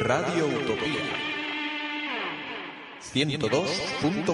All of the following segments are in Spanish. Radio Utopía 102.4.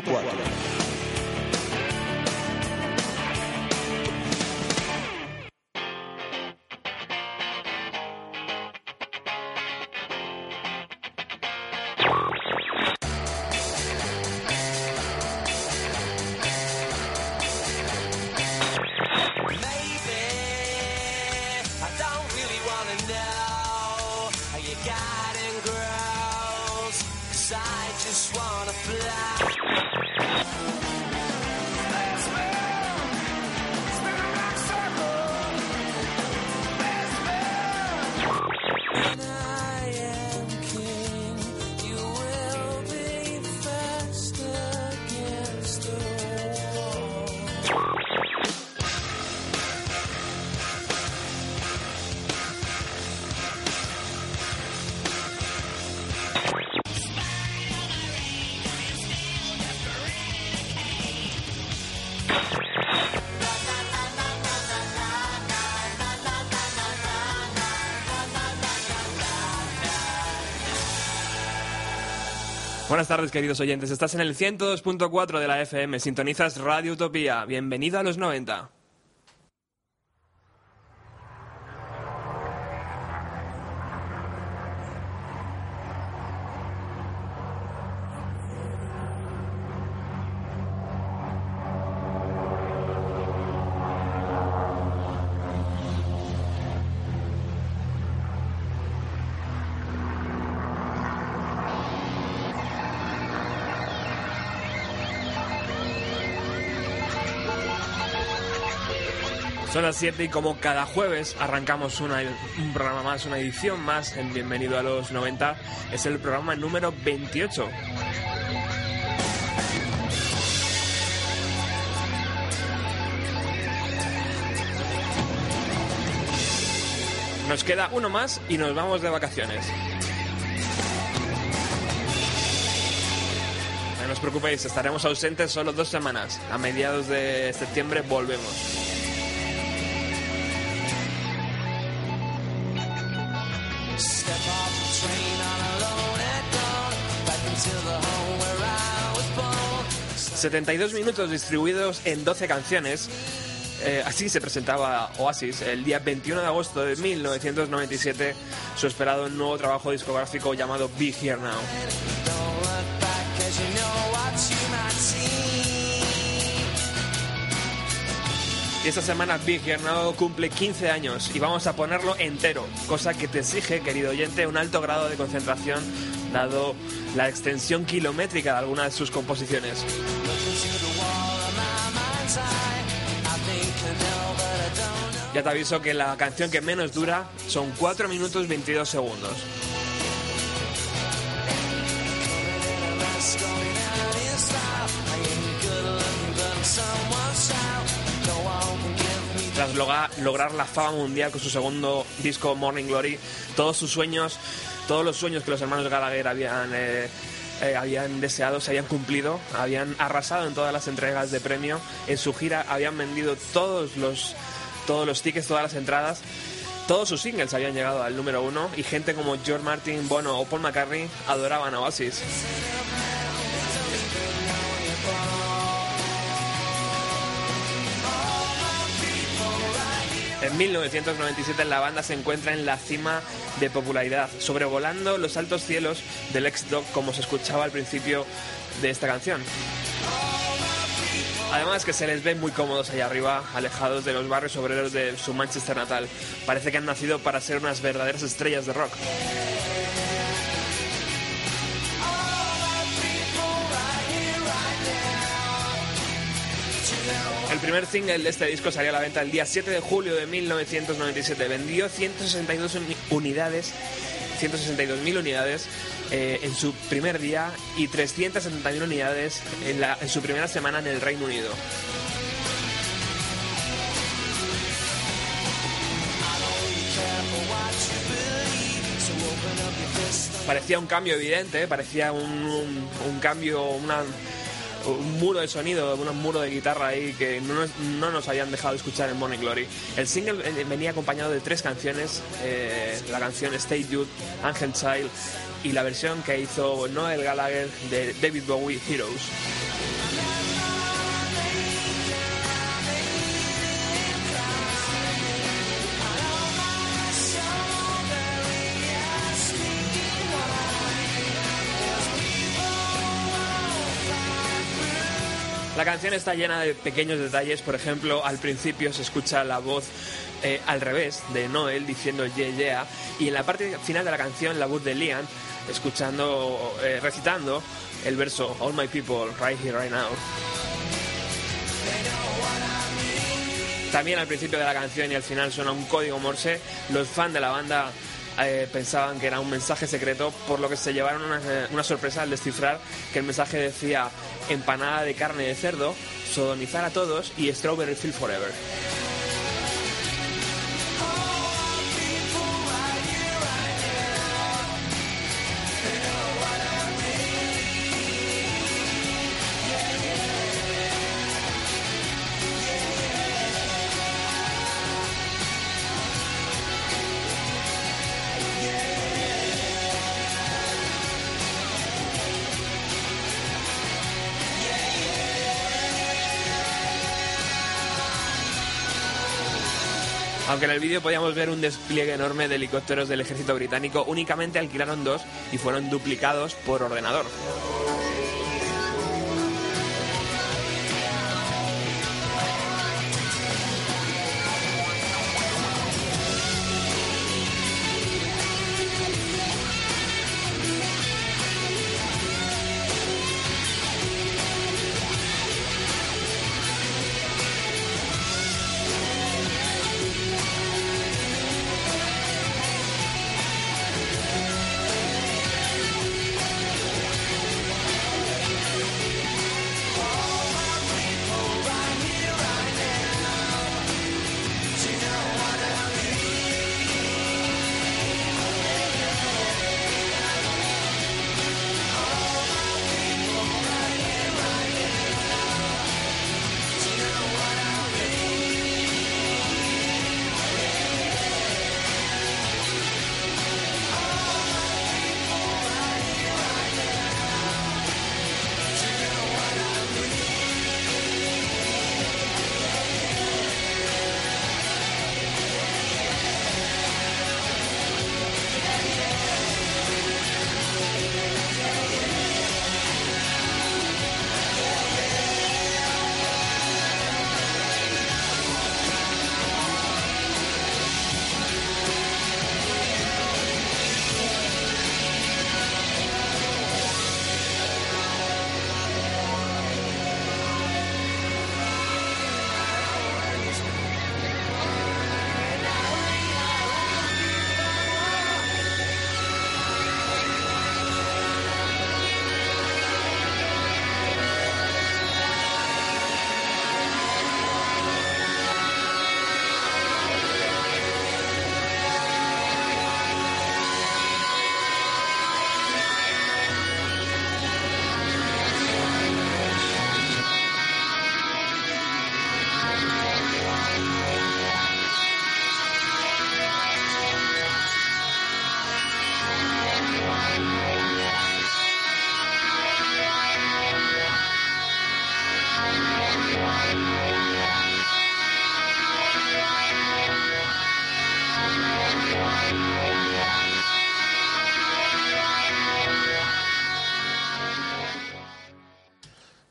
Buenas tardes, queridos oyentes. Estás en el 102.4 de la FM. Sintonizas Radio Utopía. Bienvenido a los 90. Son las 7 y como cada jueves arrancamos un programa más, una edición más en Bienvenido a los 90. Es el programa número 28. Nos queda uno más y nos vamos de vacaciones. No os preocupéis, estaremos ausentes solo 2 semanas. A mediados de septiembre volvemos. ...72 minutos distribuidos en 12 canciones... así se presentaba Oasis el día 21 de agosto de 1997... su esperado nuevo trabajo discográfico llamado Be Here Now. Y esta semana Be Here Now cumple 15 años... y vamos a ponerlo entero... cosa que te exige, querido oyente, un alto grado de concentración... dado la extensión kilométrica de algunas de sus composiciones. Ya te aviso que la canción que menos dura son 4 minutos 22 segundos. Tras lograr la fama mundial con su segundo disco Morning Glory, todos los sueños que los hermanos Gallagher habían deseado se habían cumplido, habían arrasado en todas las entregas de premio, en su gira habían vendido todos los tickets, todas las entradas, todos sus singles habían llegado al número 1 y gente como George Martin, Bono o Paul McCartney adoraban a Oasis. En 1997 la banda se encuentra en la cima de popularidad, sobrevolando los altos cielos del ex-Dog, como se escuchaba al principio de esta canción. Además que se les ve muy cómodos allá arriba, alejados de los barrios obreros de su Manchester natal. Parece que han nacido para ser unas verdaderas estrellas de rock. El primer single de este disco salió a la venta el día 7 de julio de 1997. Vendió 162.000 unidades en su primer día y 371 unidades en su primera semana en el Reino Unido. Parecía un cambio evidente, parecía un cambio, una un muro de sonido, un muro de guitarra ahí que no nos habían dejado escuchar en Morning Glory. El single venía acompañado de 3 canciones, la canción Stay Dude, Angel Child y la versión que hizo Noel Gallagher de David Bowie, Heroes. La canción está llena de pequeños detalles, por ejemplo, al principio se escucha la voz al revés de Noel diciendo yeah, yeah, y en la parte final de la canción la voz de Liam escuchando, recitando el verso All my people, right here, right now. También al principio de la canción y al final suena un código Morse. Los fans de la banda pensaban que era un mensaje secreto, por lo que se llevaron una sorpresa al descifrar que el mensaje decía empanada de carne de cerdo, sodomizar a todos y Strawberry Field Forever. Aunque en el vídeo podíamos ver un despliegue enorme de helicópteros del ejército británico, únicamente alquilaron 2 y fueron duplicados por ordenador.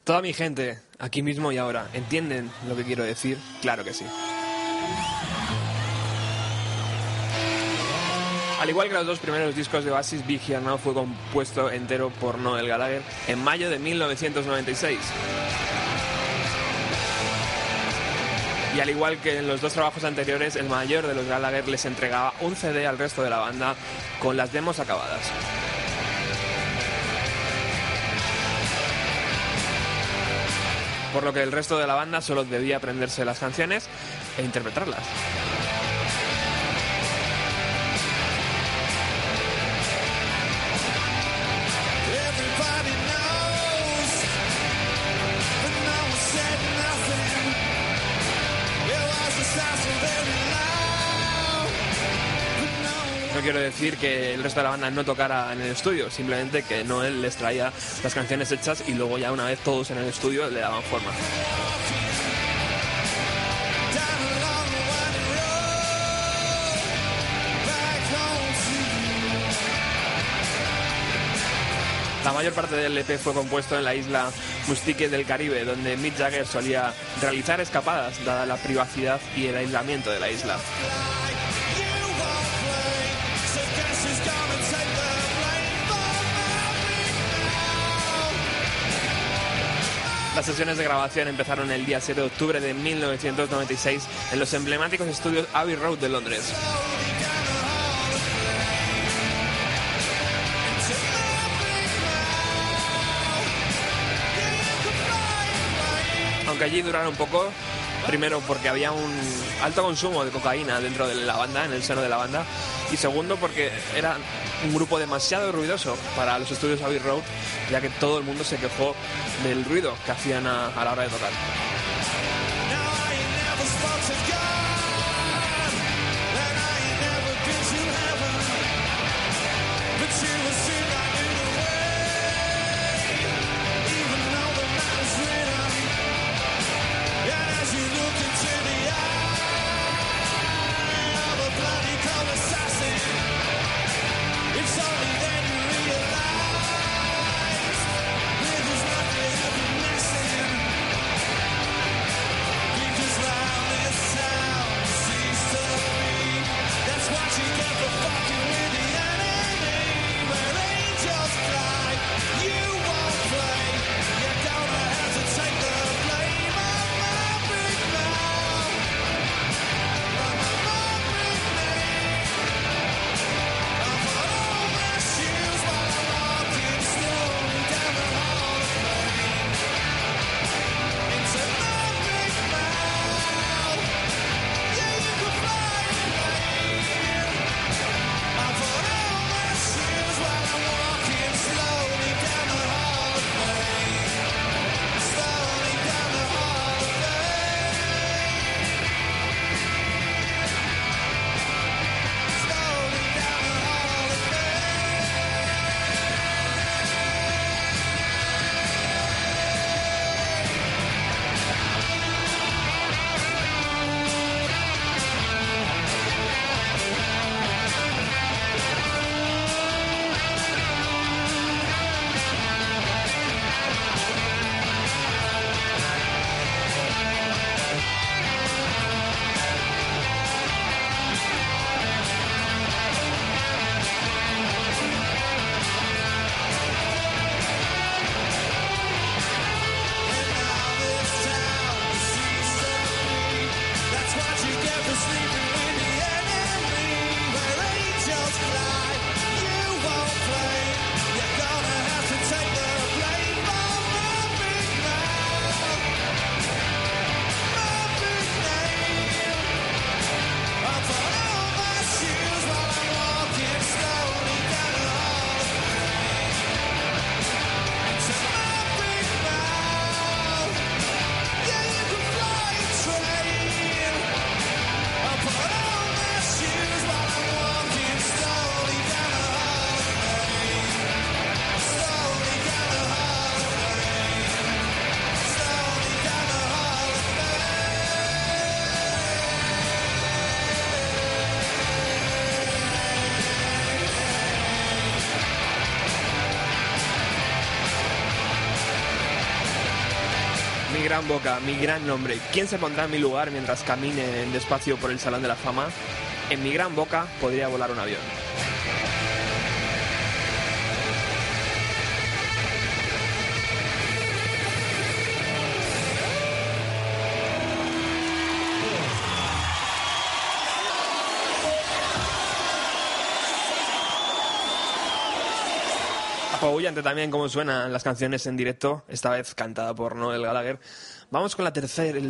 Toda mi gente, aquí mismo y ahora, ¿entienden lo que quiero decir? Claro que sí. Al igual que los 2 primeros discos de Oasis, Be Here Now fue compuesto entero por Noel Gallagher en mayo de 1996. Y al igual que en los 2 trabajos anteriores, el mayor de los Gallagher les entregaba un CD al resto de la banda con las demos acabadas. Por lo que el resto de la banda solo debía aprenderse las canciones e interpretarlas. quiero decir que el resto de la banda no tocara en el estudio, simplemente que Noel les traía las canciones hechas y luego ya una vez todos en el estudio le daban forma. La mayor parte del EP fue compuesto en la isla Mustique del Caribe, donde Mick Jagger solía realizar escapadas, dada la privacidad y el aislamiento de la isla. Las sesiones de grabación empezaron el día 7 de octubre de 1996 en los emblemáticos estudios Abbey Road de Londres. Aunque allí duraron poco, primero porque había un alto consumo de cocaína dentro de la banda, en el seno de la banda, y segundo porque era un grupo demasiado ruidoso para los estudios Abbey Road, ya que todo el mundo se quejó del ruido que hacían a la hora de tocar. Mi gran boca, mi gran nombre, ¿quién se pondrá en mi lugar mientras camine despacio por el Salón de la Fama? En mi gran boca podría volar un avión. Apabullante también como suenan las canciones en directo, esta vez cantada por Noel Gallagher. Vamos con el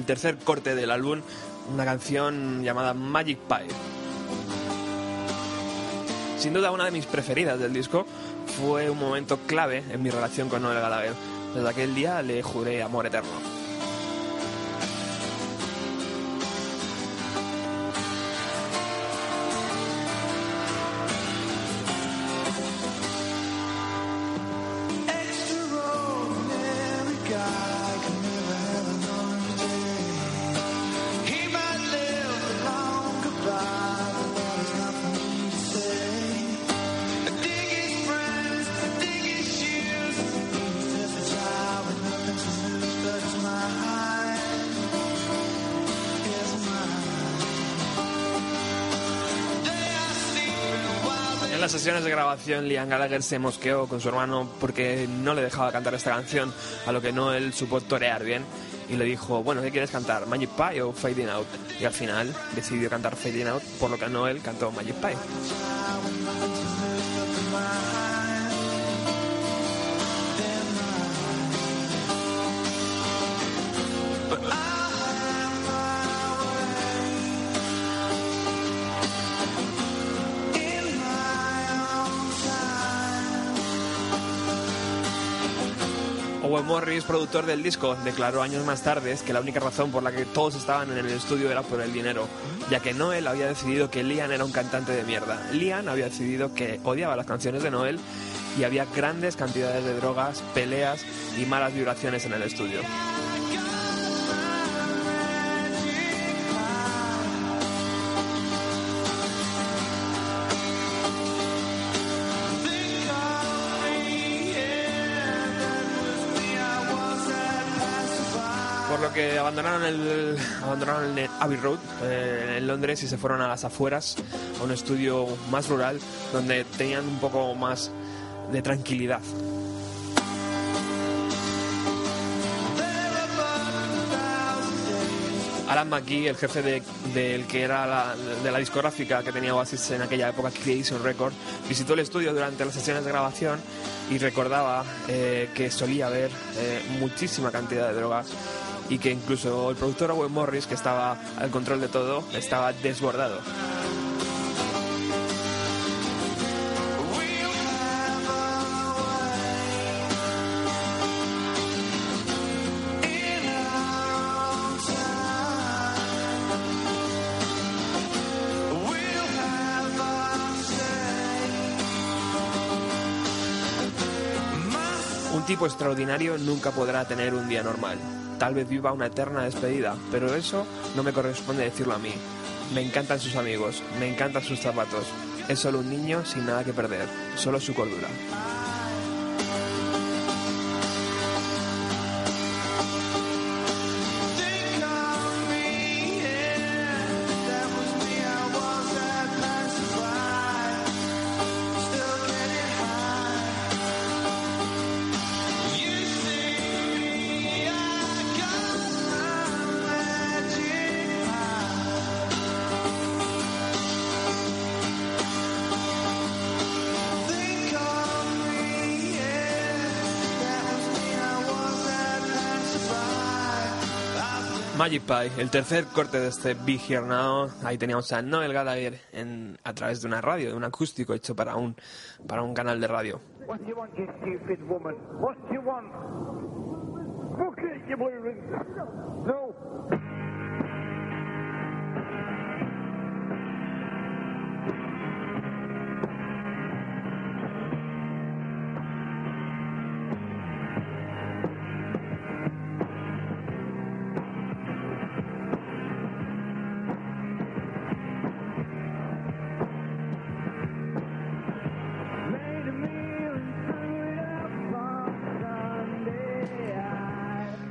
tercer corte del álbum, una canción llamada Magic Pie. Sin duda una de mis preferidas del disco, fue un momento clave en mi relación con Noel Gallagher. Desde aquel día le juré amor eterno. las sesiones de grabación, Liam Gallagher se mosqueó con su hermano porque no le dejaba cantar esta canción, a lo que Noel supo torear bien y le dijo, bueno, ¿qué quieres cantar? ¿Magic Pie o Fading Out? Y al final decidió cantar Fading Out, por lo que Noel cantó Magic Pie. Owen Morris, productor del disco, declaró años más tarde que la única razón por la que todos estaban en el estudio era por el dinero, ya que Noel había decidido que Liam era un cantante de mierda. Liam había decidido que odiaba las canciones de Noel y había grandes cantidades de drogas, peleas y malas vibraciones en el estudio. Que abandonaron el Abbey Road en Londres y se fueron a las afueras, a un estudio más rural donde tenían un poco más de tranquilidad. Alan McGee, el jefe del que era de la discográfica que tenía Oasis en aquella época, Creation Record, visitó el estudio durante las sesiones de grabación y recordaba que solía haber muchísima cantidad de drogas y que incluso el productor Owen Morris, que estaba al control de todo, estaba desbordado. Un tipo extraordinario nunca podrá tener un día normal. Tal vez viva una eterna despedida, pero eso no me corresponde decirlo a mí. Me encantan sus amigos, me encantan sus zapatos. Es solo un niño sin nada que perder, solo su cordura. Magic Pie, el tercer corte de este Be Here Now. Ahí teníamos a Noel Gallagher a través de una radio, de un acústico hecho para un canal de radio. What do you want, you stupid woman? What do you want? Look at your woman. No.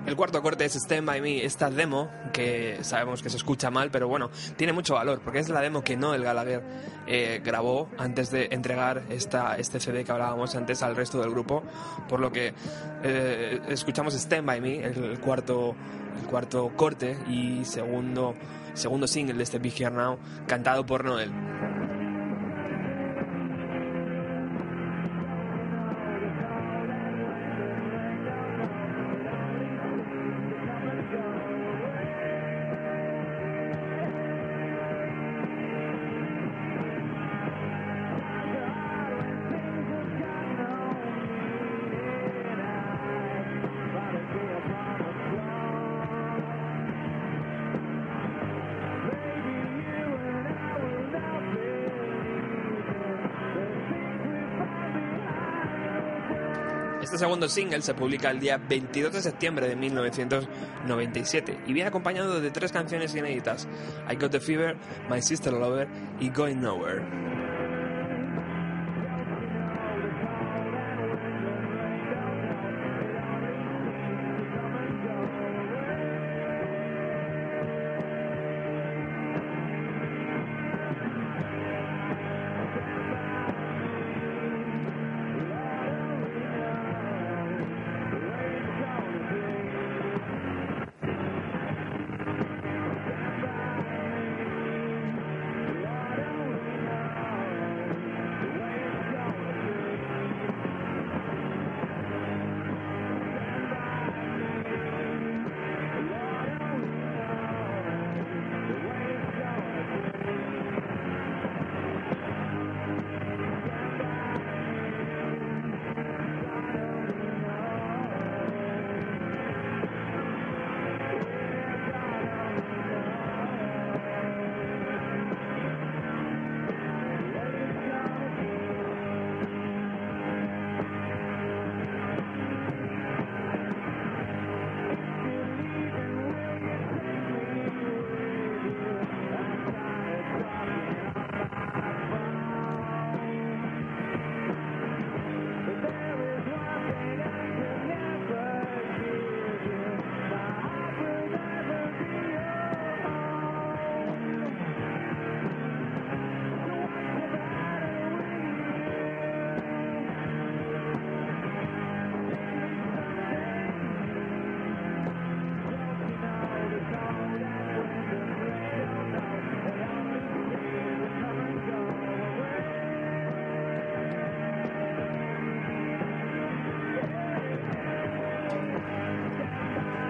El cuarto corte es Stand By Me, esta demo que sabemos que se escucha mal, pero bueno, tiene mucho valor porque es la demo que Noel Gallagher grabó antes de entregar este CD que hablábamos antes al resto del grupo, por lo que escuchamos Stand By Me, el cuarto corte y segundo single de este Be Here Now, cantado por Noel. Este segundo single se publica el día 22 de septiembre de 1997 y viene acompañado de 3 canciones inéditas: I Got the Fever, My Sister Lover y Going Nowhere.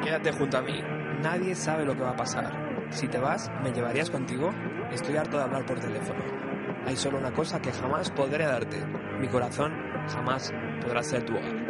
Quédate junto a mí. Nadie sabe lo que va a pasar. Si te vas, ¿me llevarías contigo? Estoy harto de hablar por teléfono. Hay solo una cosa que jamás podré darte. Mi corazón jamás podrá ser tu hogar.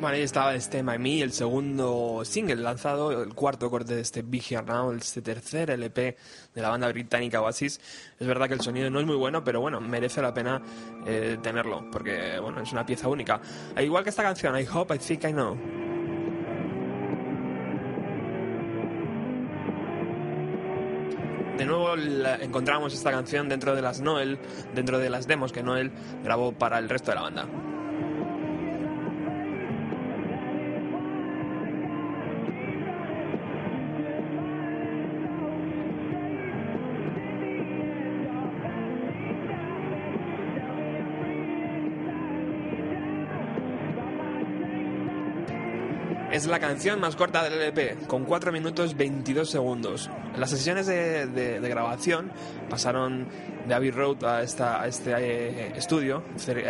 Bueno, ahí estaba Stand By Me, el segundo single lanzado, el cuarto corte de este Be Here Now, este tercer LP de la banda británica Oasis. Es verdad que el sonido no es muy bueno, pero bueno, merece la pena tenerlo, porque bueno, es una pieza única. Al igual que esta canción, I Hope, I Think, I Know. De nuevo encontramos esta canción dentro de las Noel, dentro de las demos que Noel grabó para el resto de la banda. Es la canción más corta del LP, con 4 minutos 22 segundos. Las sesiones de grabación pasaron de Abbey Road a este estudio,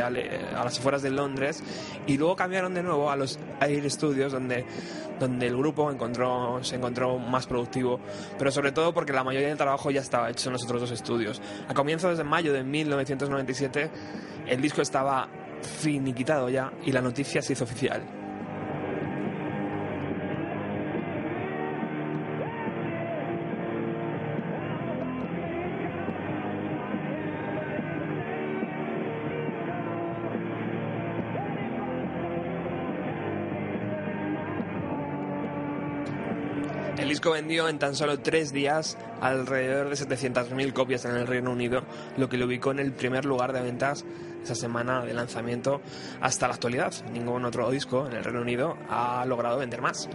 a las afueras de Londres, y luego cambiaron de nuevo a los Air Studios, donde el grupo se encontró más productivo, pero sobre todo porque la mayoría del trabajo ya estaba hecho en los otros dos estudios. A comienzos de mayo de 1997, el disco estaba finiquitado ya y la noticia se hizo oficial. El disco vendió en tan solo 3 días alrededor de 700.000 copias en el Reino Unido, lo que lo ubicó en el primer lugar de ventas esa semana de lanzamiento hasta la actualidad. Ningún otro disco en el Reino Unido ha logrado vender más.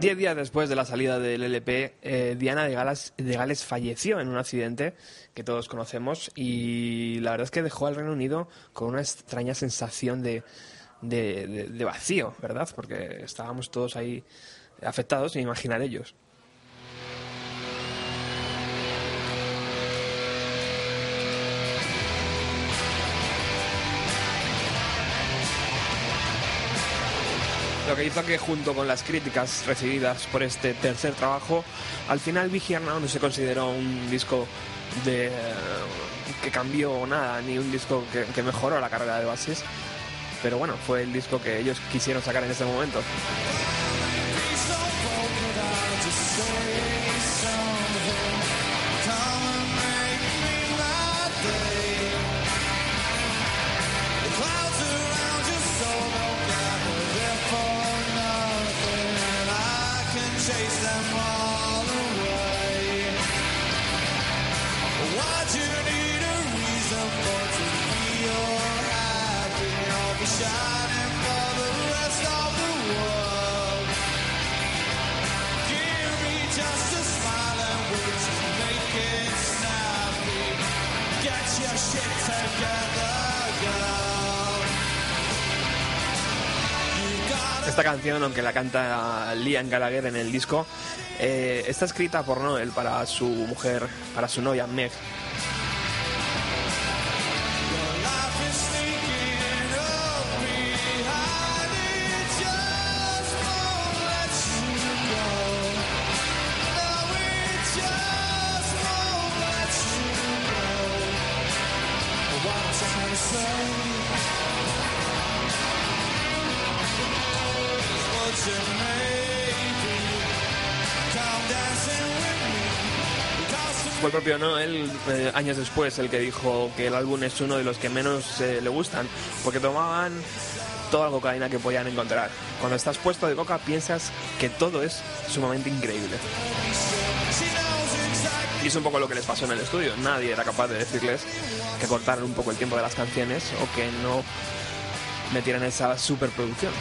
10 días después de la salida del LP, Diana de Gales falleció en un accidente que todos conocemos, y la verdad es que dejó al Reino Unido con una extraña sensación de vacío, ¿verdad? Porque estábamos todos ahí afectados, sin imaginar ellos. Lo que hizo que, junto con las críticas recibidas por este tercer trabajo, al final Be Here Now no se consideró un disco que cambió nada, ni un disco que mejoró la carrera de Oasis, pero bueno, fue el disco que ellos quisieron sacar en ese momento. Esta canción, aunque la canta Liam Gallagher en el disco, está escrita por Noel para su mujer, para su novia Meg. Fue el propio Noel, años después, el que dijo que el álbum es uno de los que menos le gustan, porque tomaban toda la cocaína que podían encontrar. Cuando estás puesto de coca piensas que todo es sumamente increíble. Y es un poco lo que les pasó en el estudio. Nadie era capaz de decirles que cortaran un poco el tiempo de las canciones o que no metieran esa superproducción.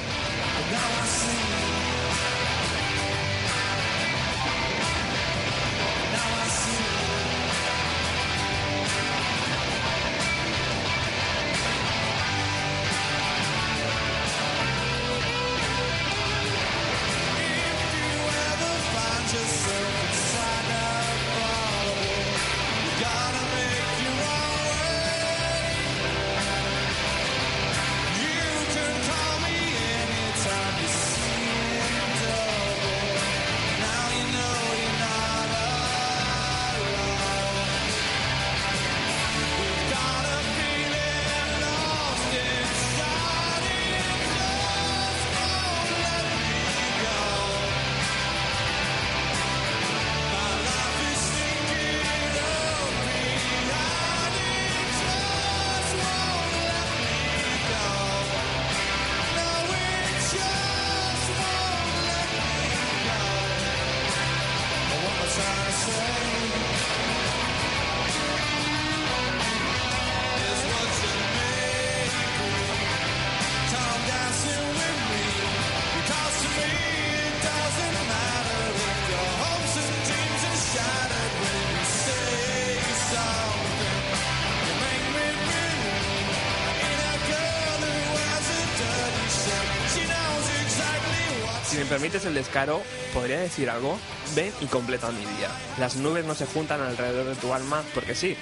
Permites el descaro, podría decir algo. Ven y completa mi día. Las nubes no se juntan alrededor de tu alma porque sí.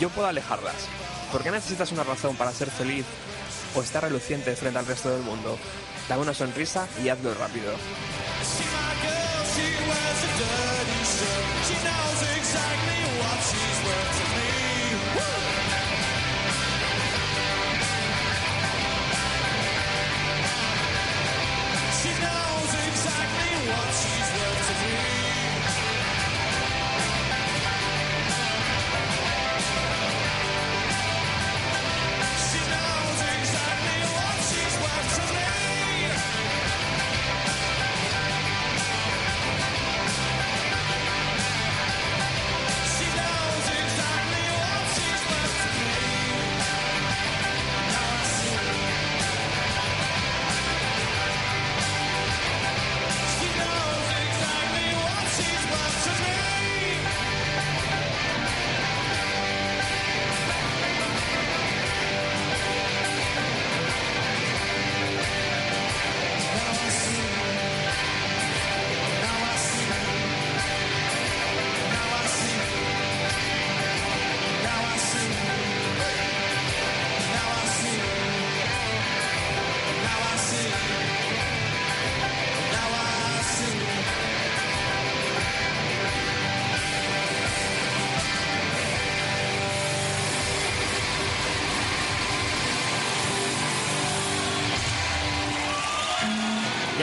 Yo puedo alejarlas. ¿Por qué necesitas una razón para ser feliz o estar reluciente frente al resto del mundo? Dame una sonrisa y hazlo rápido.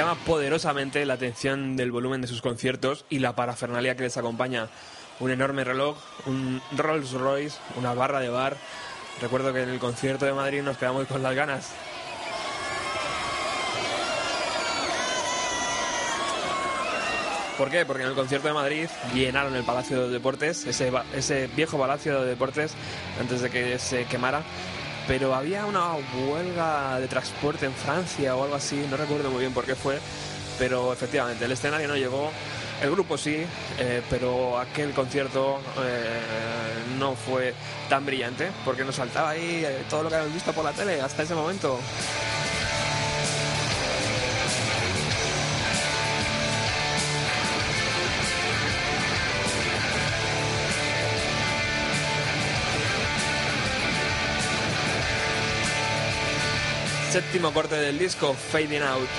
llama poderosamente la atención del volumen de sus conciertos y la parafernalia que les acompaña. Un enorme reloj, un Rolls Royce, una barra de bar. Recuerdo que en el concierto de Madrid nos quedamos con las ganas. ¿Por qué? Porque en el concierto de Madrid llenaron el Palacio de los Deportes, ese viejo Palacio de los Deportes, antes de que se quemara. Pero había una huelga de transporte en Francia o algo así, no recuerdo muy bien por qué fue, pero efectivamente el escenario no llegó, el grupo sí, pero aquel concierto no fue tan brillante, porque nos saltaba ahí todo lo que habíamos visto por la tele hasta ese momento. Séptimo corte del disco, Fading Out.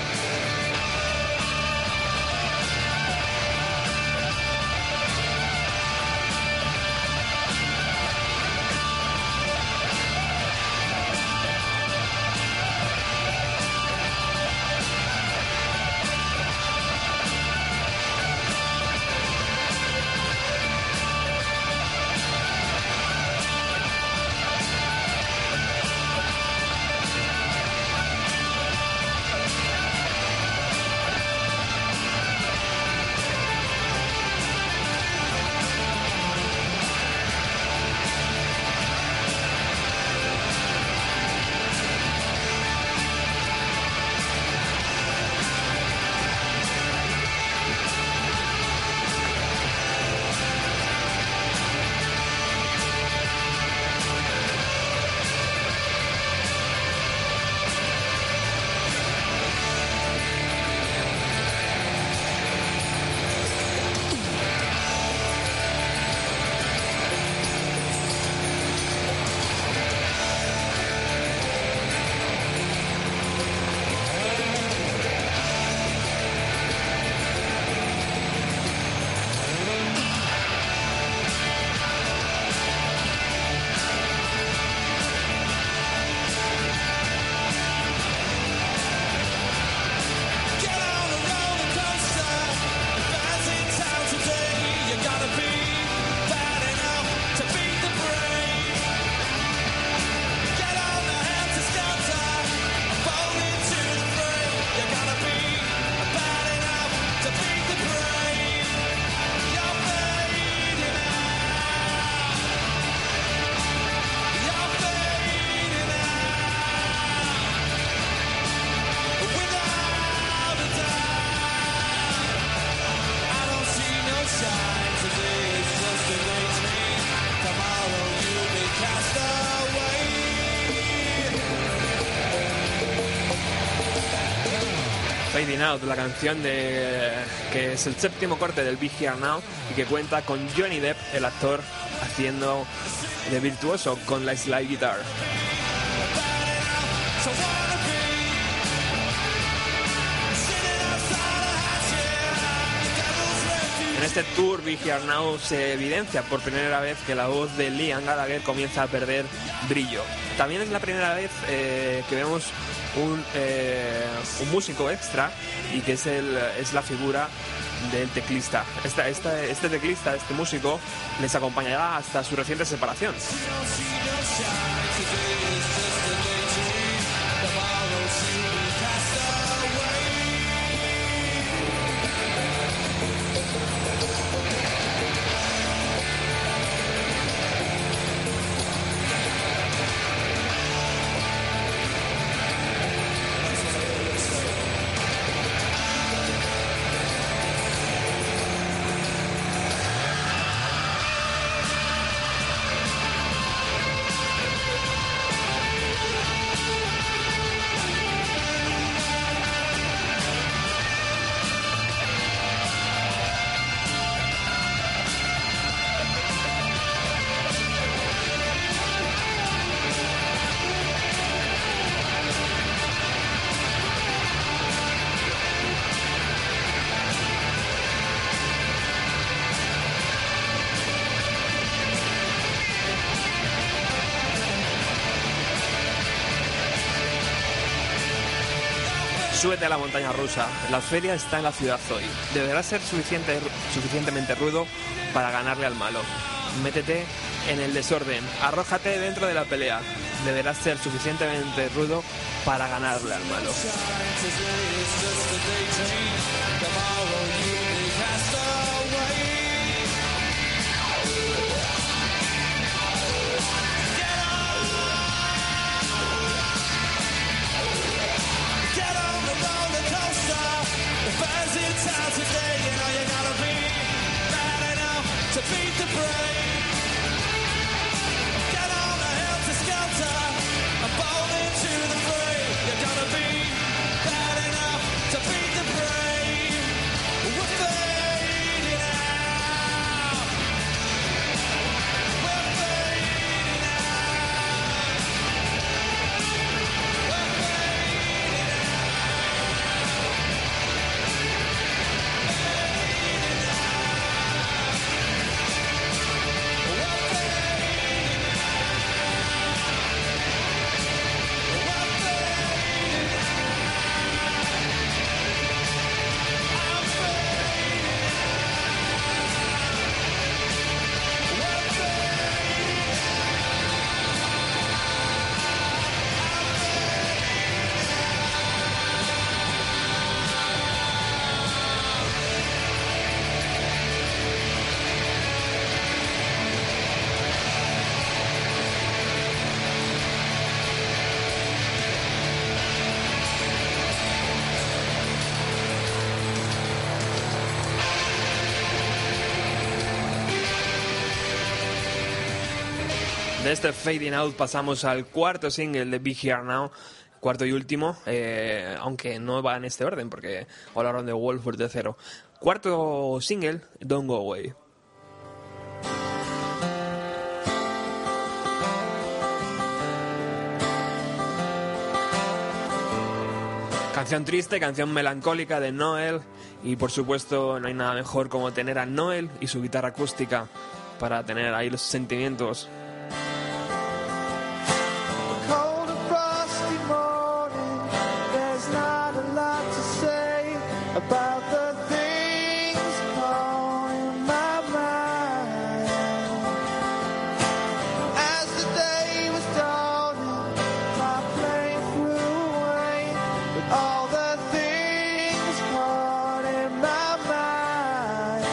Out, la canción que es el séptimo corte del Be Here Now y que cuenta con Johnny Depp, el actor, haciendo de virtuoso con la slide guitar. En este tour Be Here Now se evidencia por primera vez que la voz de Liam Gallagher comienza a perder brillo. También es la primera vez que vemos un músico extra, y que es la figura del teclista. Este teclista, este músico, les acompañará hasta su reciente separación. Súbete a la montaña rusa. La feria está en la ciudad hoy. Deberás ser suficientemente rudo para ganarle al malo. Métete en el desorden. Arrójate dentro de la pelea. Deberás ser suficientemente rudo para ganarle al malo. De este Fading Out pasamos al cuarto single de Be Here Now, cuarto y último, aunque no va en este orden porque All Around the World fue el tercero. Cuarto single, Don't Go Away. Canción triste, canción melancólica de Noel, y por supuesto no hay nada mejor como tener a Noel y su guitarra acústica para tener ahí los sentimientos. About the things calling my mind. As the day was dawning, my plane flew away. With all the things caught in my mind.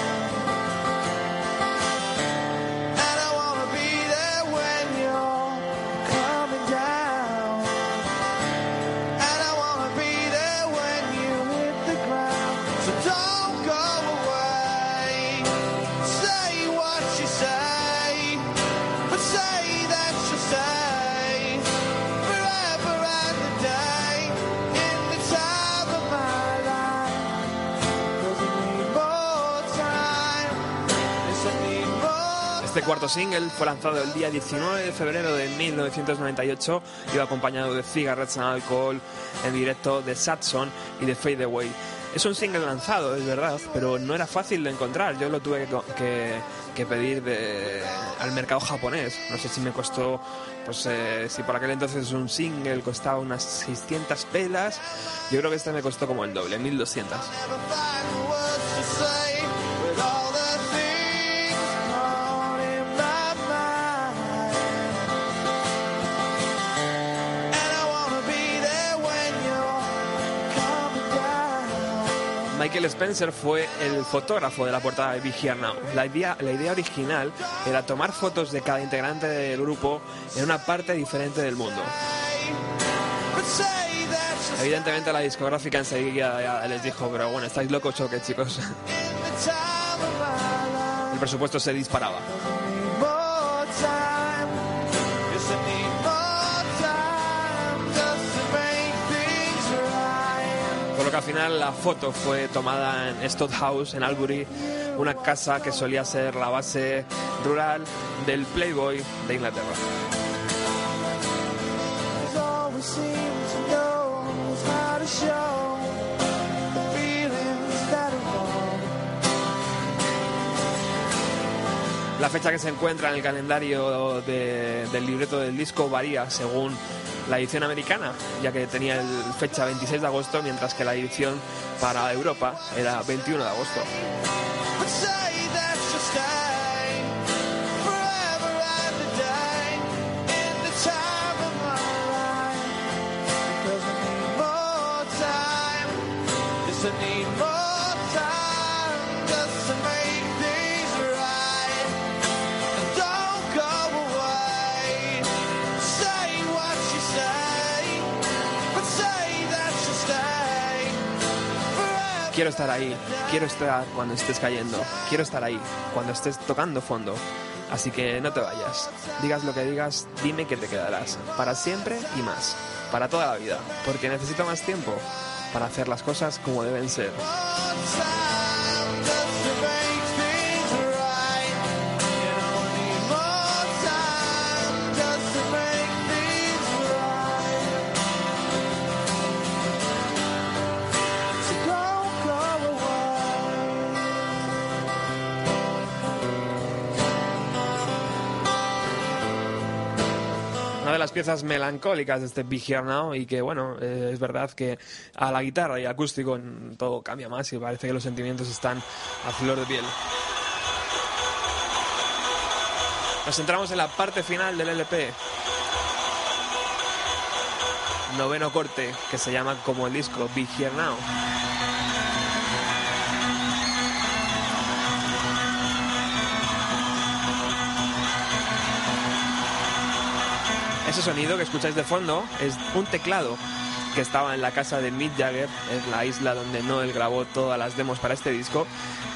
And I wanna be there when you're coming down. And I wanna be there when you hit the ground. So don't go away, say what you say, but say that you say, forever and a day, in the time of my life, 'cause I need more time, yes I need more time. Este cuarto single fue lanzado el día 19 de febrero de 1998, iba acompañado de cigarettes and alcohol, en directo de Sad Son y de Fade Away. Es un single lanzado, es verdad, pero no era fácil de encontrar. Yo lo tuve que pedir al mercado japonés. No sé si me costó, pues si por aquel entonces un single costaba unas 600 pelas, yo creo que este me costó como el doble, 1200. Michael Spencer fue el fotógrafo de la portada de Be Here Now. La idea original era tomar fotos de cada integrante del grupo en una parte diferente del mundo. Evidentemente la discográfica enseguida les dijo, pero bueno, ¿estáis locos o qué, chicos? El presupuesto se disparaba. Porque al final la foto fue tomada en Stott House, en Albury, una casa que solía ser la base rural del Playboy de Inglaterra. La fecha que se encuentra en el calendario del libreto del disco varía según la edición americana, ya que tenía fecha 26 de agosto, mientras que la edición para Europa era 21 de agosto. Quiero estar ahí, quiero estar cuando estés cayendo, quiero estar ahí cuando estés tocando fondo. Así que no te vayas, digas lo que digas, dime que te quedarás, para siempre y más, para toda la vida, porque necesito más tiempo para hacer las cosas como deben ser. Las piezas melancólicas de este Be Here Now, y que bueno, es verdad que a la guitarra y al acústico todo cambia más y parece que los sentimientos están a flor de piel. Nos centramos en la parte final del LP, noveno corte, que se llama como el disco, Be Here Now. Ese sonido que escucháis de fondo es un teclado que estaba en la casa de Mick Jagger, en la isla donde Noel grabó todas las demos para este disco,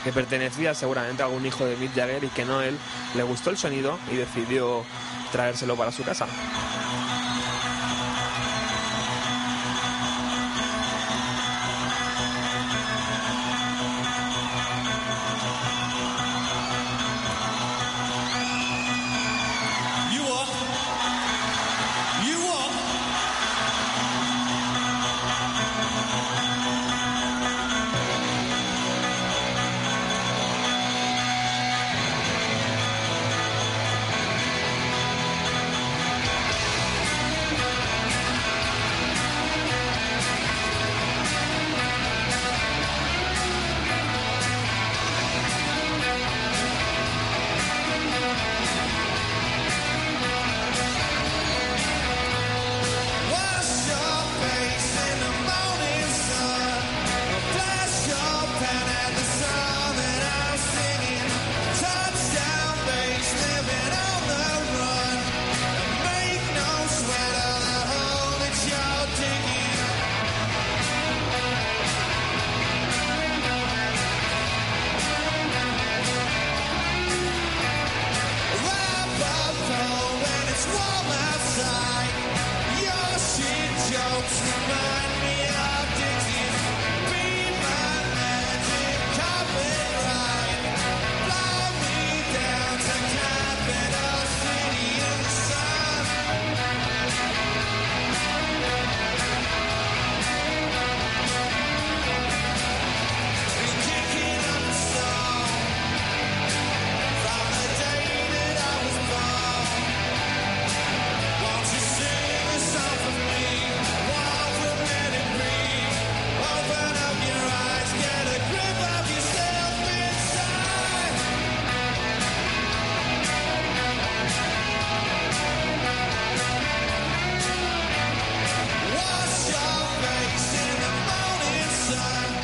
que pertenecía seguramente a algún hijo de Mick Jagger y que Noel le gustó el sonido y decidió traérselo para su casa.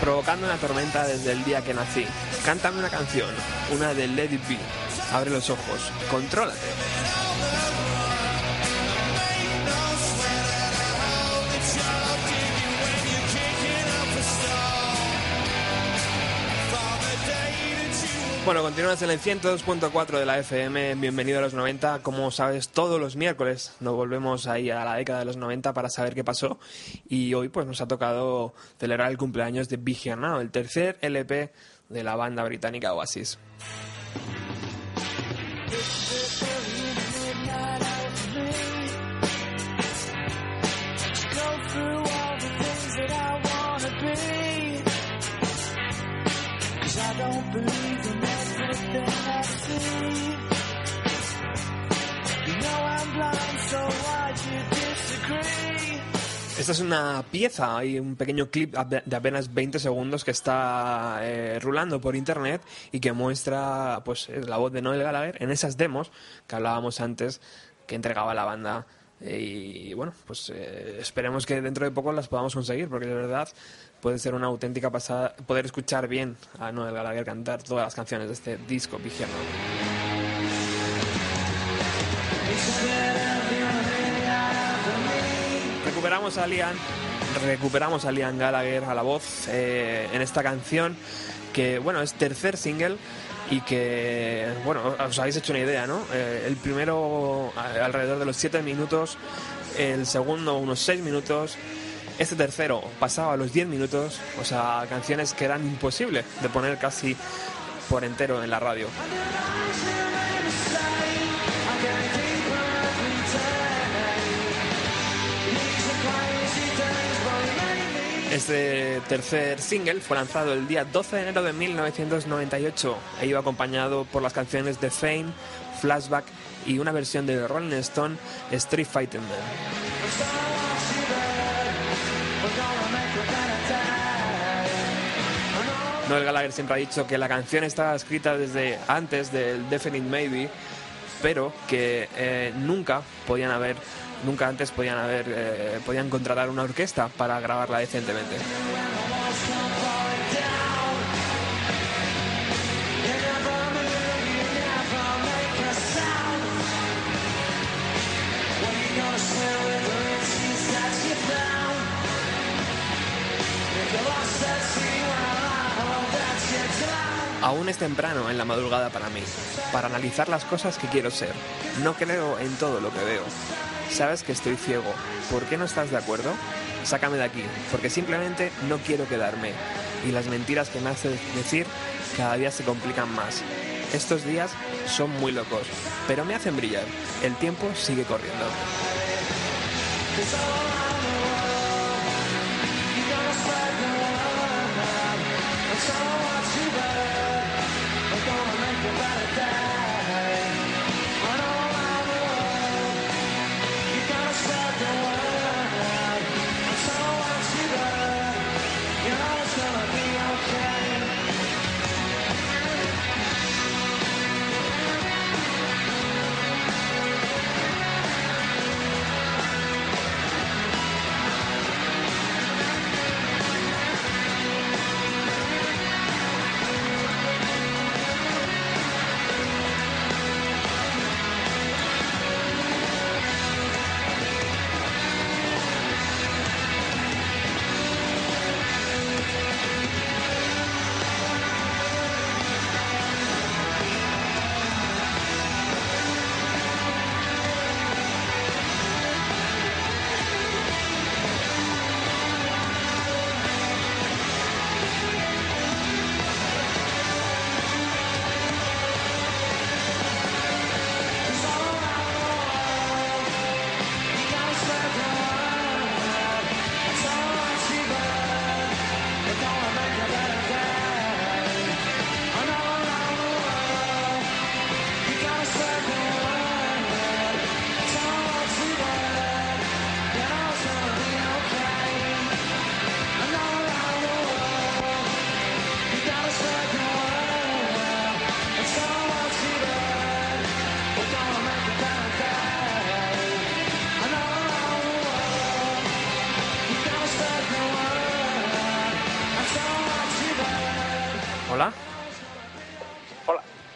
Provocando una tormenta desde el día que nací. Cántame una canción, una de Let It Be. Abre los ojos, contrólate. Bueno, continuamos en el 102.4 de la FM, Bienvenido a los 90. Como sabes, todos los miércoles nos volvemos ahí a la década de los 90 para saber qué pasó. Y hoy pues nos ha tocado celebrar el cumpleaños de Be Here Now, el tercer LP de la banda británica Oasis. I don't believe in everything I see. Esta es una pieza, hay un pequeño clip de apenas 20 segundos que está rulando por internet y que muestra pues la voz de Noel Gallagher en esas demos que hablábamos antes que entregaba la banda. Y bueno, pues esperemos que dentro de poco las podamos conseguir, porque de verdad puede ser una auténtica pasada poder escuchar bien a Noel Gallagher cantar todas las canciones de este disco Be Here Now. Recuperamos a Liam Gallagher a la voz en esta canción que, bueno, es tercer single. Y que, bueno, os habéis hecho una idea, ¿no? El primero alrededor de los 7 minutos, el segundo unos 6 minutos, este tercero pasaba a los 10 minutos, o sea, canciones que eran imposibles de poner casi por entero en la radio. Este tercer single fue lanzado el día 12 de enero de 1998 e iba acompañado por las canciones de Fame, Flashback y una versión de Rolling Stone, Street Fighting Man. Noel Gallagher siempre ha dicho que la canción estaba escrita desde antes del Definite Maybe, pero que nunca antes podían contratar una orquesta para grabarla decentemente. Aún es temprano en la madrugada para mí, para analizar las cosas que quiero ser. No creo en todo lo que veo. Sabes que estoy ciego. ¿Por qué no estás de acuerdo? Sácame de aquí, porque simplemente no quiero quedarme. Y las mentiras que me haces decir cada día se complican más. Estos días son muy locos, pero me hacen brillar. El tiempo sigue corriendo.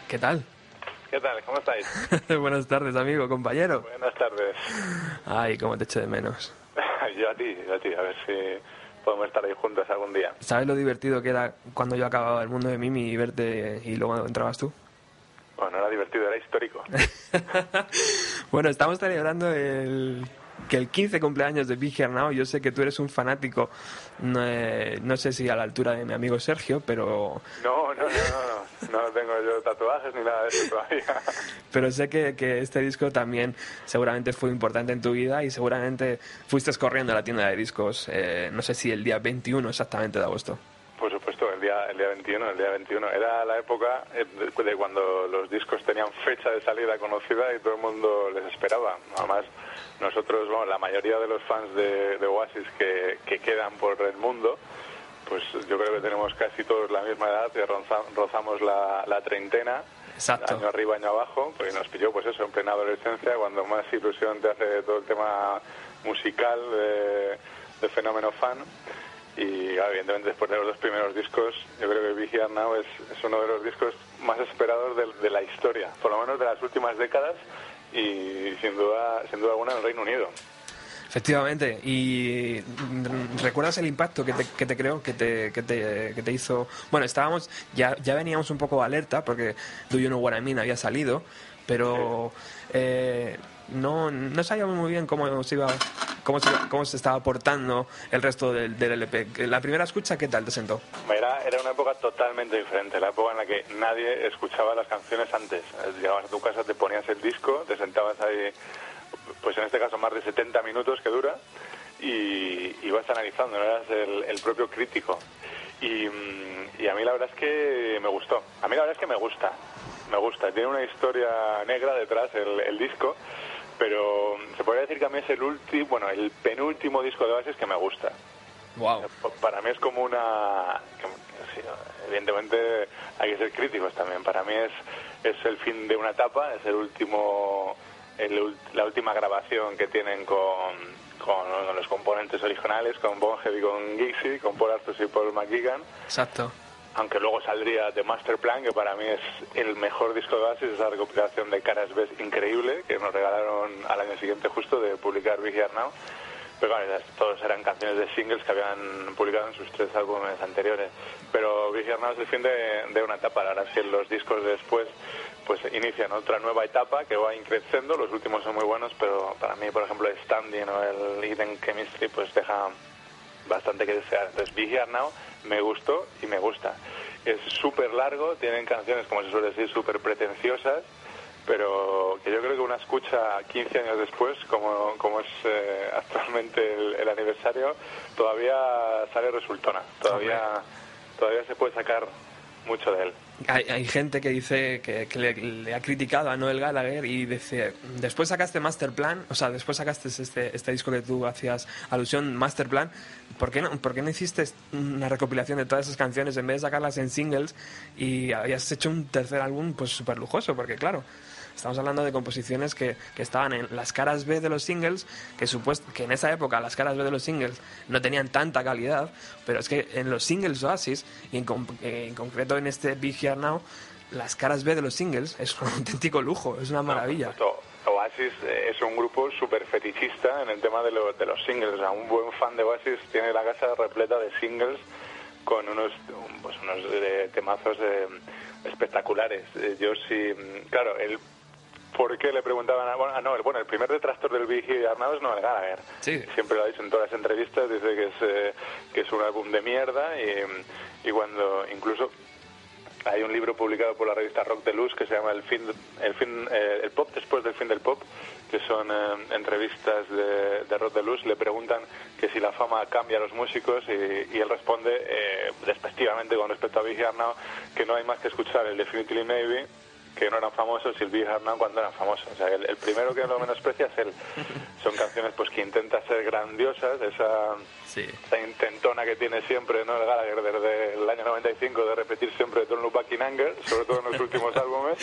¿Qué tal? ¿Qué tal? ¿Cómo estáis? Buenas tardes, amigo, compañero. Buenas tardes. Ay, cómo te echo de menos. Yo a ti, a ver si podemos estar ahí juntos algún día. ¿Sabes lo divertido que era cuando yo acababa El Mundo de Mimi y verte y luego entrabas tú? Bueno, era divertido, era histórico. Bueno, estamos celebrando el 15 cumpleaños de Be Here Now. Yo sé que tú eres un fanático, no sé si a la altura de mi amigo Sergio, pero... No tengo yo tatuajes ni nada de eso todavía. Pero sé que este disco también seguramente fue importante en tu vida y seguramente fuiste corriendo a la tienda de discos, no sé si el día 21 exactamente de agosto. Por supuesto, el día 21. Era la época de cuando los discos tenían fecha de salida conocida y todo el mundo les esperaba. Además, nosotros, bueno, la mayoría de los fans de Oasis que quedan por el mundo, pues yo creo que tenemos casi todos la misma edad, que rozamos la treintena. Exacto. Año arriba, año abajo, porque nos pilló, pues eso, en plena adolescencia, cuando más ilusión te hace todo el tema musical de fenómeno fan. Y claro, evidentemente después de los dos primeros discos, yo creo que Be Here Now es uno de los discos más esperados de la historia, por lo menos de las últimas décadas, y sin duda alguna en el Reino Unido. Efectivamente. ¿Y recuerdas el impacto que te creó, que te hizo? Bueno, estábamos ya veníamos un poco alerta porque Do You Know What I Mean había salido, pero no sabíamos muy bien cómo se estaba portando el resto del LP. La primera escucha, ¿qué tal te sentó? Era una época totalmente diferente, la época en la que nadie escuchaba las canciones antes. Llegabas a tu casa, te ponías el disco, te sentabas ahí, pues en este caso más de 70 minutos que dura, y vas analizando, eras el propio crítico. Y a mí la verdad es que me gustó, me gusta, tiene una historia negra detrás el disco, pero se podría decir que a mí es el penúltimo disco de Oasis que me gusta. Wow. Para mí es como una... Evidentemente hay que ser críticos también, para mí es el fin de una etapa, es la última grabación que tienen con los componentes originales, con Bonhead y con Gixxy, con Paul Arthurs y Paul McGuigan. Exacto. Aunque luego saldría The Master Plan, que para mí es el mejor disco de Oasis, esa recopilación de caras B increíble que nos regalaron al año siguiente justo de publicar Be Here Now. Pero bueno, todos eran canciones de singles que habían publicado en sus tres álbumes anteriores. Pero Be Here Now es el fin de una etapa. Ahora sí, los discos de después pues inician otra nueva etapa que va increciendo. Los últimos son muy buenos, pero para mí, por ejemplo, Standing o el Hidden Chemistry pues deja bastante que desear. Entonces Be Here Now me gustó y me gusta. Es súper largo, tienen canciones, como se suele decir, súper pretenciosas, pero que yo creo que una escucha 15 años después, como es actualmente el aniversario, todavía sale resultona, todavía se puede sacar mucho de él. Hay gente que dice que le ha criticado a Noel Gallagher y dice, después sacaste Master Plan, o sea, después sacaste este disco que tú hacías alusión, Master Plan, ¿por qué no hiciste una recopilación de todas esas canciones en vez de sacarlas en singles y habías hecho un tercer álbum pues súper lujoso? Porque claro, estamos hablando de composiciones que estaban en las caras B de los singles, que en esa época las caras B de los singles no tenían tanta calidad, pero es que en los singles Oasis, y en concreto en este Be Here Now, las caras B de los singles es un auténtico lujo, es una maravilla. Oasis es un grupo súper fetichista en el tema de los singles. O sea, un buen fan de Oasis tiene la casa repleta de singles con unos temazos espectaculares. Yo sí, claro, ¿por qué le preguntaban a Noel? Bueno, el primer detractor del Be Here Now es Noel Gallagher. Sí. Siempre lo ha dicho en todas las entrevistas, dice que es un álbum de mierda, y cuando incluso hay un libro publicado por la revista Rockdelux que se llama El pop después del fin del pop, que son entrevistas de Rockdelux, le preguntan que si la fama cambia a los músicos, y él responde despectivamente con respecto a Be Here Now que no hay más que escuchar el Definitely Maybe, que no eran famosos, y el Be Here Now cuando eran famosos. O sea, el primero que lo menosprecia es él. Son canciones pues que intentan ser grandiosas, esa intentona que tiene siempre, ¿no?, el Gallagher desde el año 95 de repetir siempre Don't Look Back in Anger, sobre todo en los últimos álbumes,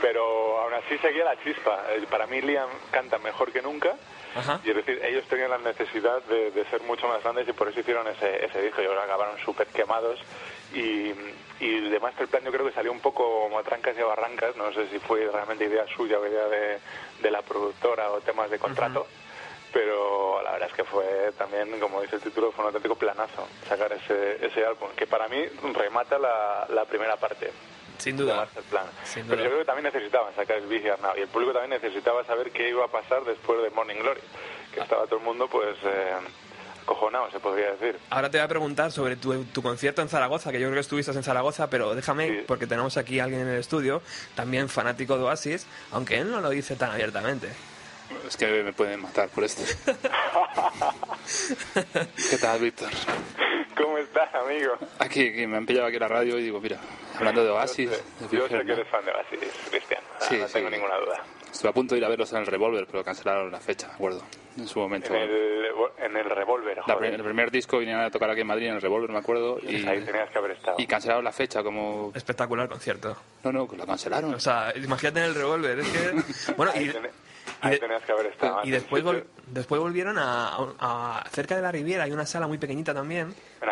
pero aún así seguía la chispa. Para mí Liam canta mejor que nunca. Ajá. Y es decir, ellos tenían la necesidad de ser mucho más grandes, y por eso hicieron ese disco. Ellos acabaron súper quemados, y de Master Plan yo creo que salió un poco como a trancas y a barrancas. No sé si fue realmente idea suya o idea de la productora o temas de contrato. Uh-huh. Pero la verdad es que fue también, como dice el título, fue un auténtico planazo sacar ese álbum, que para mí remata la primera parte. Sin duda. Sin duda. Pero yo creo que también necesitaban sacar el Be Here Now, y el público también necesitaba saber qué iba a pasar después de Morning Glory, que estaba todo el mundo pues acojonado, se podría decir. Ahora te voy a preguntar sobre tu concierto en Zaragoza, que yo creo que estuviste en Zaragoza, pero déjame, sí, porque tenemos aquí a alguien en el estudio, también fanático de Oasis, aunque él no lo dice tan abiertamente. Es que me pueden matar por esto. ¿Qué tal, Víctor? ¿Cómo estás, amigo? Aquí, me han pillado aquí la radio y digo, mira, hablando de Oasis. Yo sé que eres fan de Oasis, Cristian. Sí, no tengo ninguna duda. Estuve a punto de ir a verlos en el Revolver, pero cancelaron la fecha, me acuerdo. En su momento. En el Revolver, joder. El primer disco vinieron a tocar aquí en Madrid en el Revolver, me acuerdo. Y ahí tenías que haber estado. Y cancelaron la fecha como... Espectacular concierto. No, lo cancelaron. O sea, imagínate en el Revolver, es que... Bueno, y... Ahí tenías que haber estado. Y después, después volvieron a cerca de la Riviera, hay una sala muy pequeñita también. En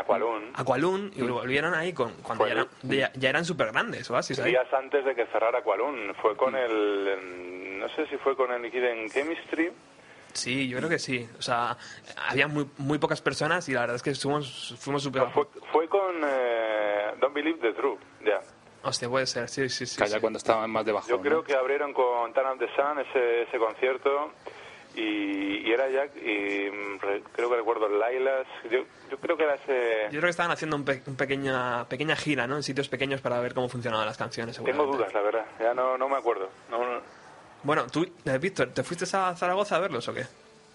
Aqualung. Y volvieron ahí cuando ya eran súper grandes, Oasis. Días antes de que cerrara Aqualung. Fue con el... No sé si fue con el Hidden Chemistry... Sí, yo creo que sí. O sea, había muy, muy pocas personas y la verdad es que fuimos super... No, fue con Don't Believe the Truth, ya. Hostia, puede ser, sí. Calla sí. Cuando estaban más debajo. Yo creo que abrieron con Tan and the Sun ese concierto y era Jack y creo que recuerdo Lailas. Yo creo que era ese... Yo creo que estaban haciendo una pequeña gira, ¿no? En sitios pequeños para ver cómo funcionaban las canciones, seguramente. Tengo dudas, la verdad. Ya no me acuerdo. No. Bueno, tú, Víctor, ¿te fuiste a Zaragoza a verlos o qué?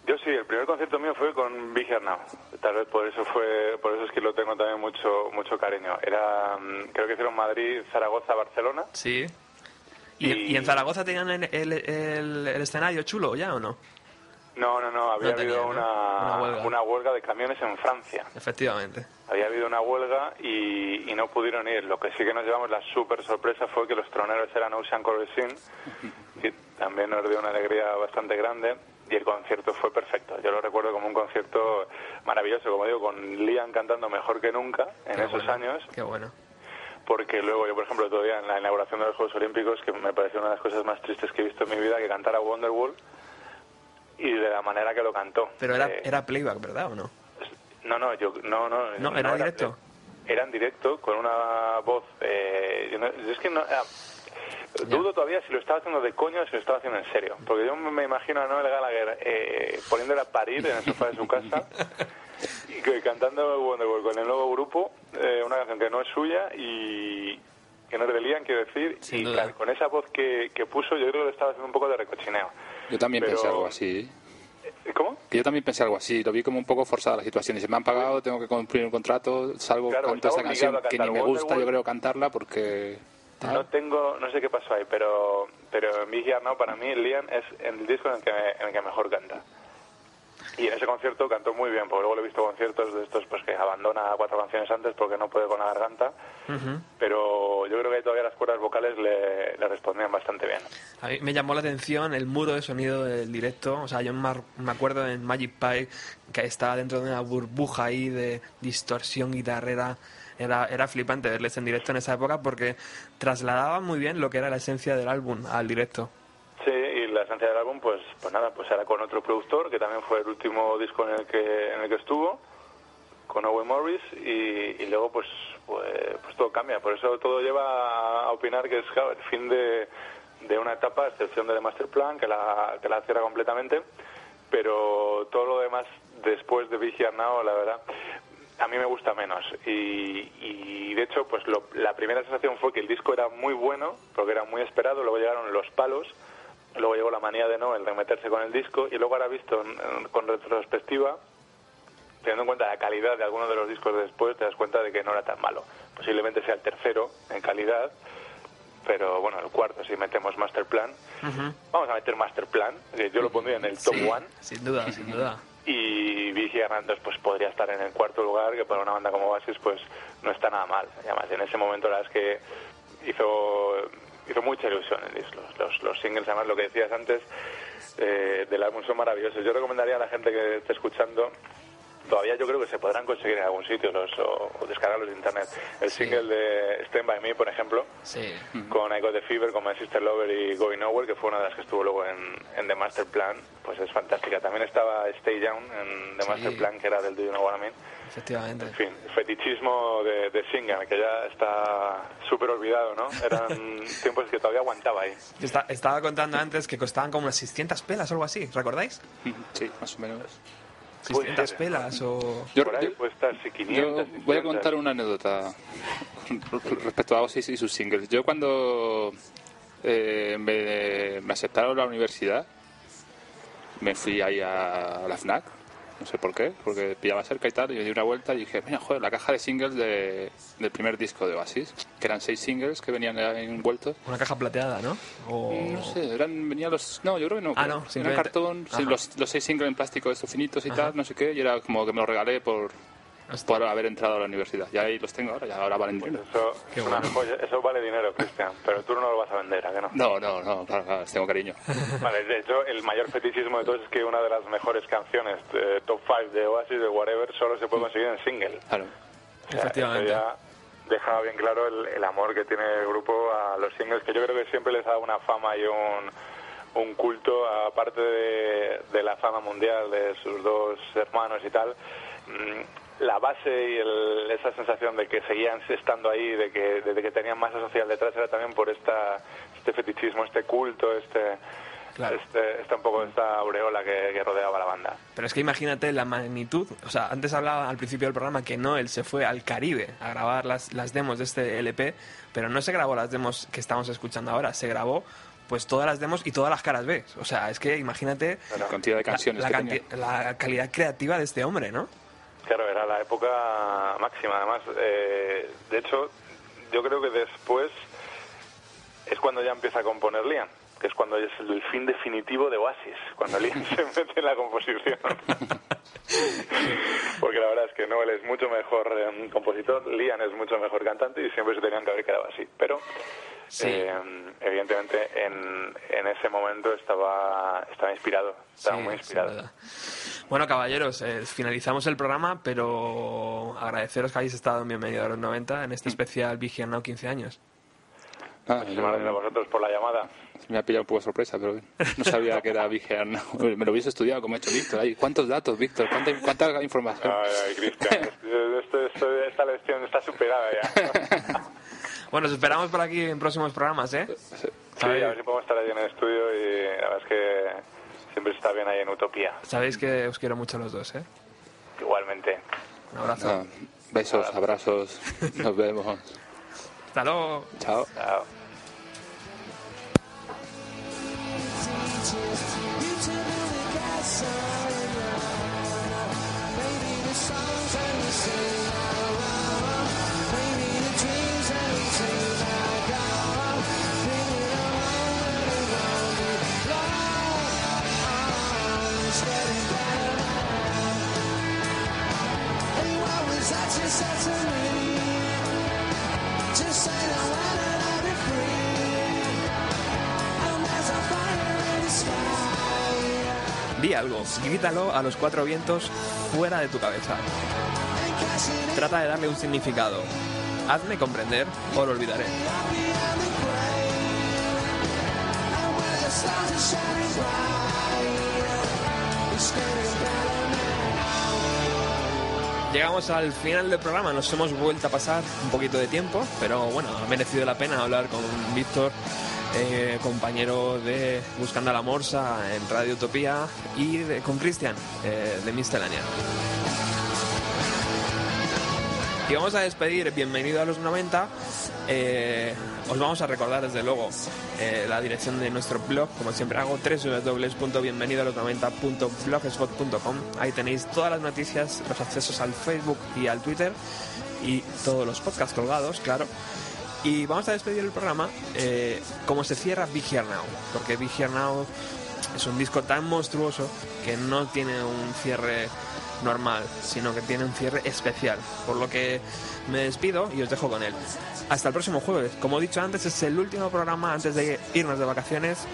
Yo sí, el primer concierto mío fue con Be Here Now. Tal vez por eso es que lo tengo también mucho cariño. Era, creo que hicieron Madrid, Zaragoza, Barcelona. Sí. ¿Y en Zaragoza tenían el escenario chulo ya o no? No, había habido una huelga de camiones en Francia. Efectivamente. Había habido una huelga y no pudieron ir. Lo que sí que nos llevamos la super sorpresa fue que los troneros eran Ocean Corrosion, que también nos dio una alegría bastante grande. Y el concierto fue perfecto. Yo lo recuerdo como un concierto maravilloso, como digo, con Liam cantando mejor que nunca en esos años. Qué bueno. Porque luego yo, por ejemplo, todavía en la inauguración de los Juegos Olímpicos, que me pareció una de las cosas más tristes que he visto en mi vida, que cantara Wonderwall. Y de la manera que lo cantó. Pero era playback, ¿verdad o no? No, era directo. Era en directo con una voz. Dudo todavía si lo estaba haciendo de coño o si lo estaba haciendo en serio. Porque yo me imagino a Noel Gallagher poniéndole a parir en el sofá de su casa y cantando Wonderwall con el nuevo grupo, una canción que no es suya y que no es de Liam, quiero decir. Sin duda. Claro, con esa voz que puso, yo creo que lo estaba haciendo un poco de recochineo. Yo también pensé algo así. ¿Cómo? Que yo también pensé algo así. Lo vi como un poco forzada la situación. Y si me han pagado, tengo que cumplir un contrato, salvo cantar esta canción que ni me gusta, yo creo, cantarla porque... No sé qué pasó ahí, pero en Be Here Now, para mí, Liam es el disco en el que mejor canta. Y en ese concierto cantó muy bien, porque luego lo he visto conciertos de estos pues que abandona 4 canciones antes porque no puede con la garganta, pero yo creo que todavía las cuerdas vocales le respondían bastante bien. A mí me llamó la atención el muro de sonido del directo, o sea, yo me acuerdo en Magic Pie que estaba dentro de una burbuja ahí de distorsión guitarrera. Era flipante verles en directo en esa época porque trasladaban muy bien lo que era la esencia del álbum al directo. Sí, y la esencia del álbum, pues era con otro productor, que también fue el último disco en el que estuvo, con Owen Morris, y luego pues todo cambia. Por eso todo lleva a opinar que es el fin de una etapa, a excepción de The Master Plan, que la cierra completamente, pero todo lo demás después de Be Here Now, la verdad... A mí me gusta menos y de hecho pues la primera sensación fue que el disco era muy bueno porque era muy esperado, luego llegaron los palos, luego llegó la manía de Noel de meterse con el disco y luego ahora visto con retrospectiva, teniendo en cuenta la calidad de algunos de los discos de después, te das cuenta de que no era tan malo, posiblemente sea el tercero en calidad, pero bueno, el cuarto si metemos Master Plan. Vamos a meter Master Plan, yo lo pondría en el top 1, sin duda. Y Vicky Hernández pues podría estar en el cuarto lugar, que para una banda como Oasis pues no está nada mal. Y además en ese momento la verdad es que hizo mucha ilusión el disco. Los singles, además lo que decías antes del álbum son maravillosos. Yo recomendaría a la gente que esté escuchando, todavía yo creo que se podrán conseguir en algún sitio o descargarlos de internet. El single de Stand By Me, por ejemplo, con I Got The Fever, con My Sister Lover y Going Nowhere, que fue una de las que estuvo luego en The Master Plan, pues es fantástica. También estaba Stay Down en The Master Plan, que era del D'You know what I Mean? Efectivamente. En fin, el fetichismo de Singer, que ya está súper olvidado, ¿no? Eran tiempos que todavía aguantaba ahí. Estaba contando antes que costaban como unas 600 pelas o algo así, ¿recordáis? Sí, más o menos. 600 pelas o... Yo voy a contar una anécdota respecto a Oasis y sus singles. Yo cuando me aceptaron a la universidad, me fui ahí a la FNAC no sé por qué, porque pillaba cerca y tal, y yo di una vuelta y dije, mira, joder, la caja de singles del primer disco de Oasis, que eran 6 singles que venían envueltos. Una caja plateada, ¿no? O... No sé, venían los... No, yo creo que no. Ah, no, simplemente... Era cartón, sí, los 6 singles en plástico estos finitos y Ajá. tal, no sé qué, y era como que me los regalé por haber entrado a la universidad. Ya ahí los tengo ahora, ya ahora valen dinero. Eso, bueno. Eso vale dinero, Cristian, pero tú no lo vas a vender, ¿a que no? No, claro, les tengo cariño. Vale, de hecho, el mayor fetichismo de todos es que una de las mejores canciones top 5 de Oasis, de Whatever, solo se puede conseguir en single. Claro. O sea, efectivamente. Ya deja bien claro el amor que tiene el grupo a los singles, que yo creo que siempre les ha dado una fama y un culto, aparte de la fama mundial de sus dos hermanos y tal. La base y esa sensación de que seguían estando ahí, de que tenían masa social detrás, era también por este fetichismo, este culto, claro. Está un poco esta aureola que rodeaba la banda. Pero es que imagínate la magnitud. O sea, antes hablaba al principio del programa que Noel se fue al Caribe a grabar las demos de este LP, pero no se grabó las demos que estamos escuchando ahora, se grabó pues todas las demos y todas las caras B. O sea, es que imagínate la cantidad de canciones, la calidad creativa de este hombre, ¿no? Claro, era la época máxima, además. De hecho, yo creo que después es cuando ya empieza a componer Liam, que es cuando es el fin definitivo de Oasis, cuando Liam se mete en la composición. Porque la verdad es que Noel es mucho mejor compositor, Liam es mucho mejor cantante y siempre se tenían que haber quedado así. Pero, sí. Evidentemente, en ese momento estaba inspirado. Estaba muy inspirado. Bueno, caballeros, finalizamos el programa, pero agradeceros que hayáis estado en Bienvenido a los 90 en este especial Be Here Now 15 años. Muchísimas gracias a vosotros por la llamada. Me ha pillado un poco de sorpresa, pero no sabía que era Be Here Now. Me lo hubiese estudiado como ha hecho Víctor. Ay, ¿cuántos datos, Víctor? ¿Cuánta información? Ay, Cristian, esta lección está superada ya. Bueno, os esperamos por aquí en próximos programas, ¿eh? Sí, a ver si podemos estar ahí en el estudio y la verdad es que... Siempre está bien ahí en Utopía. Sabéis que os quiero mucho a los dos, ¿eh? Igualmente. Un abrazo. Besos, abrazos. Nos vemos. Hasta luego. Chao. Chao. Di algo, grítalo a los cuatro vientos fuera de tu cabeza. Trata de darle un significado. Hazme comprender o lo olvidaré. Llegamos al final del programa, nos hemos vuelto a pasar un poquito de tiempo, pero bueno, ha merecido la pena hablar con Víctor, compañero de Buscando a la Morsa en Radio Utopía, y con Cristian, de Miscelánea. Y vamos a despedir Bienvenido a los 90. Os vamos a recordar, desde luego, la dirección de nuestro blog, como siempre hago, www.bienvenidoalos90.blogspot.com. Ahí tenéis todas las noticias, los accesos al Facebook y al Twitter, y todos los podcasts colgados, claro. Y vamos a despedir el programa como se cierra Be Here Now, porque Be Here Now es un disco tan monstruoso que no tiene un cierre normal, sino que tiene un cierre especial, por lo que me despido y os dejo con él. Hasta el próximo jueves. Como he dicho antes, es el último programa antes de irnos de vacaciones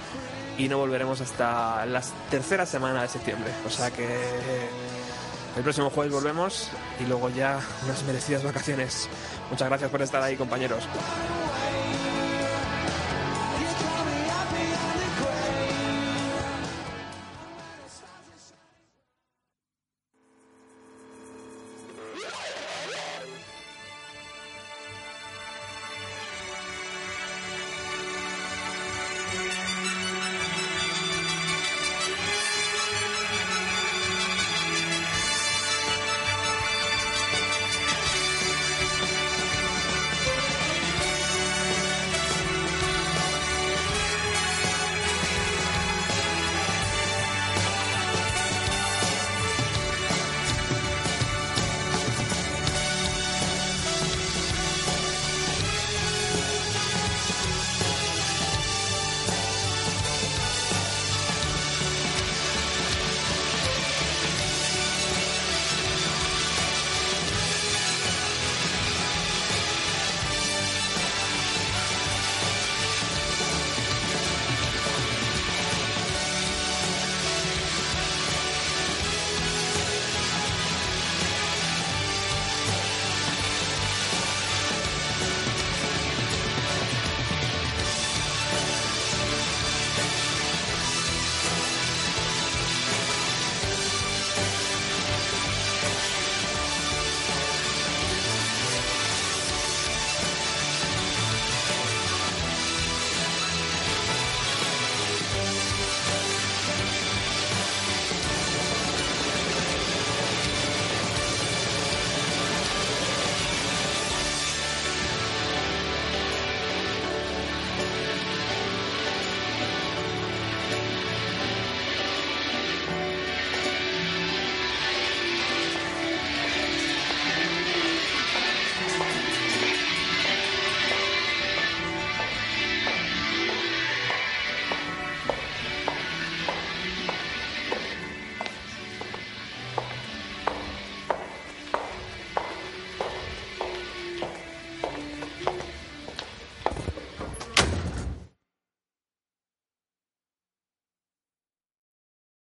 y no volveremos hasta la tercera semana de septiembre, o sea que el próximo jueves volvemos y luego ya unas merecidas vacaciones. Muchas gracias por estar ahí, compañeros.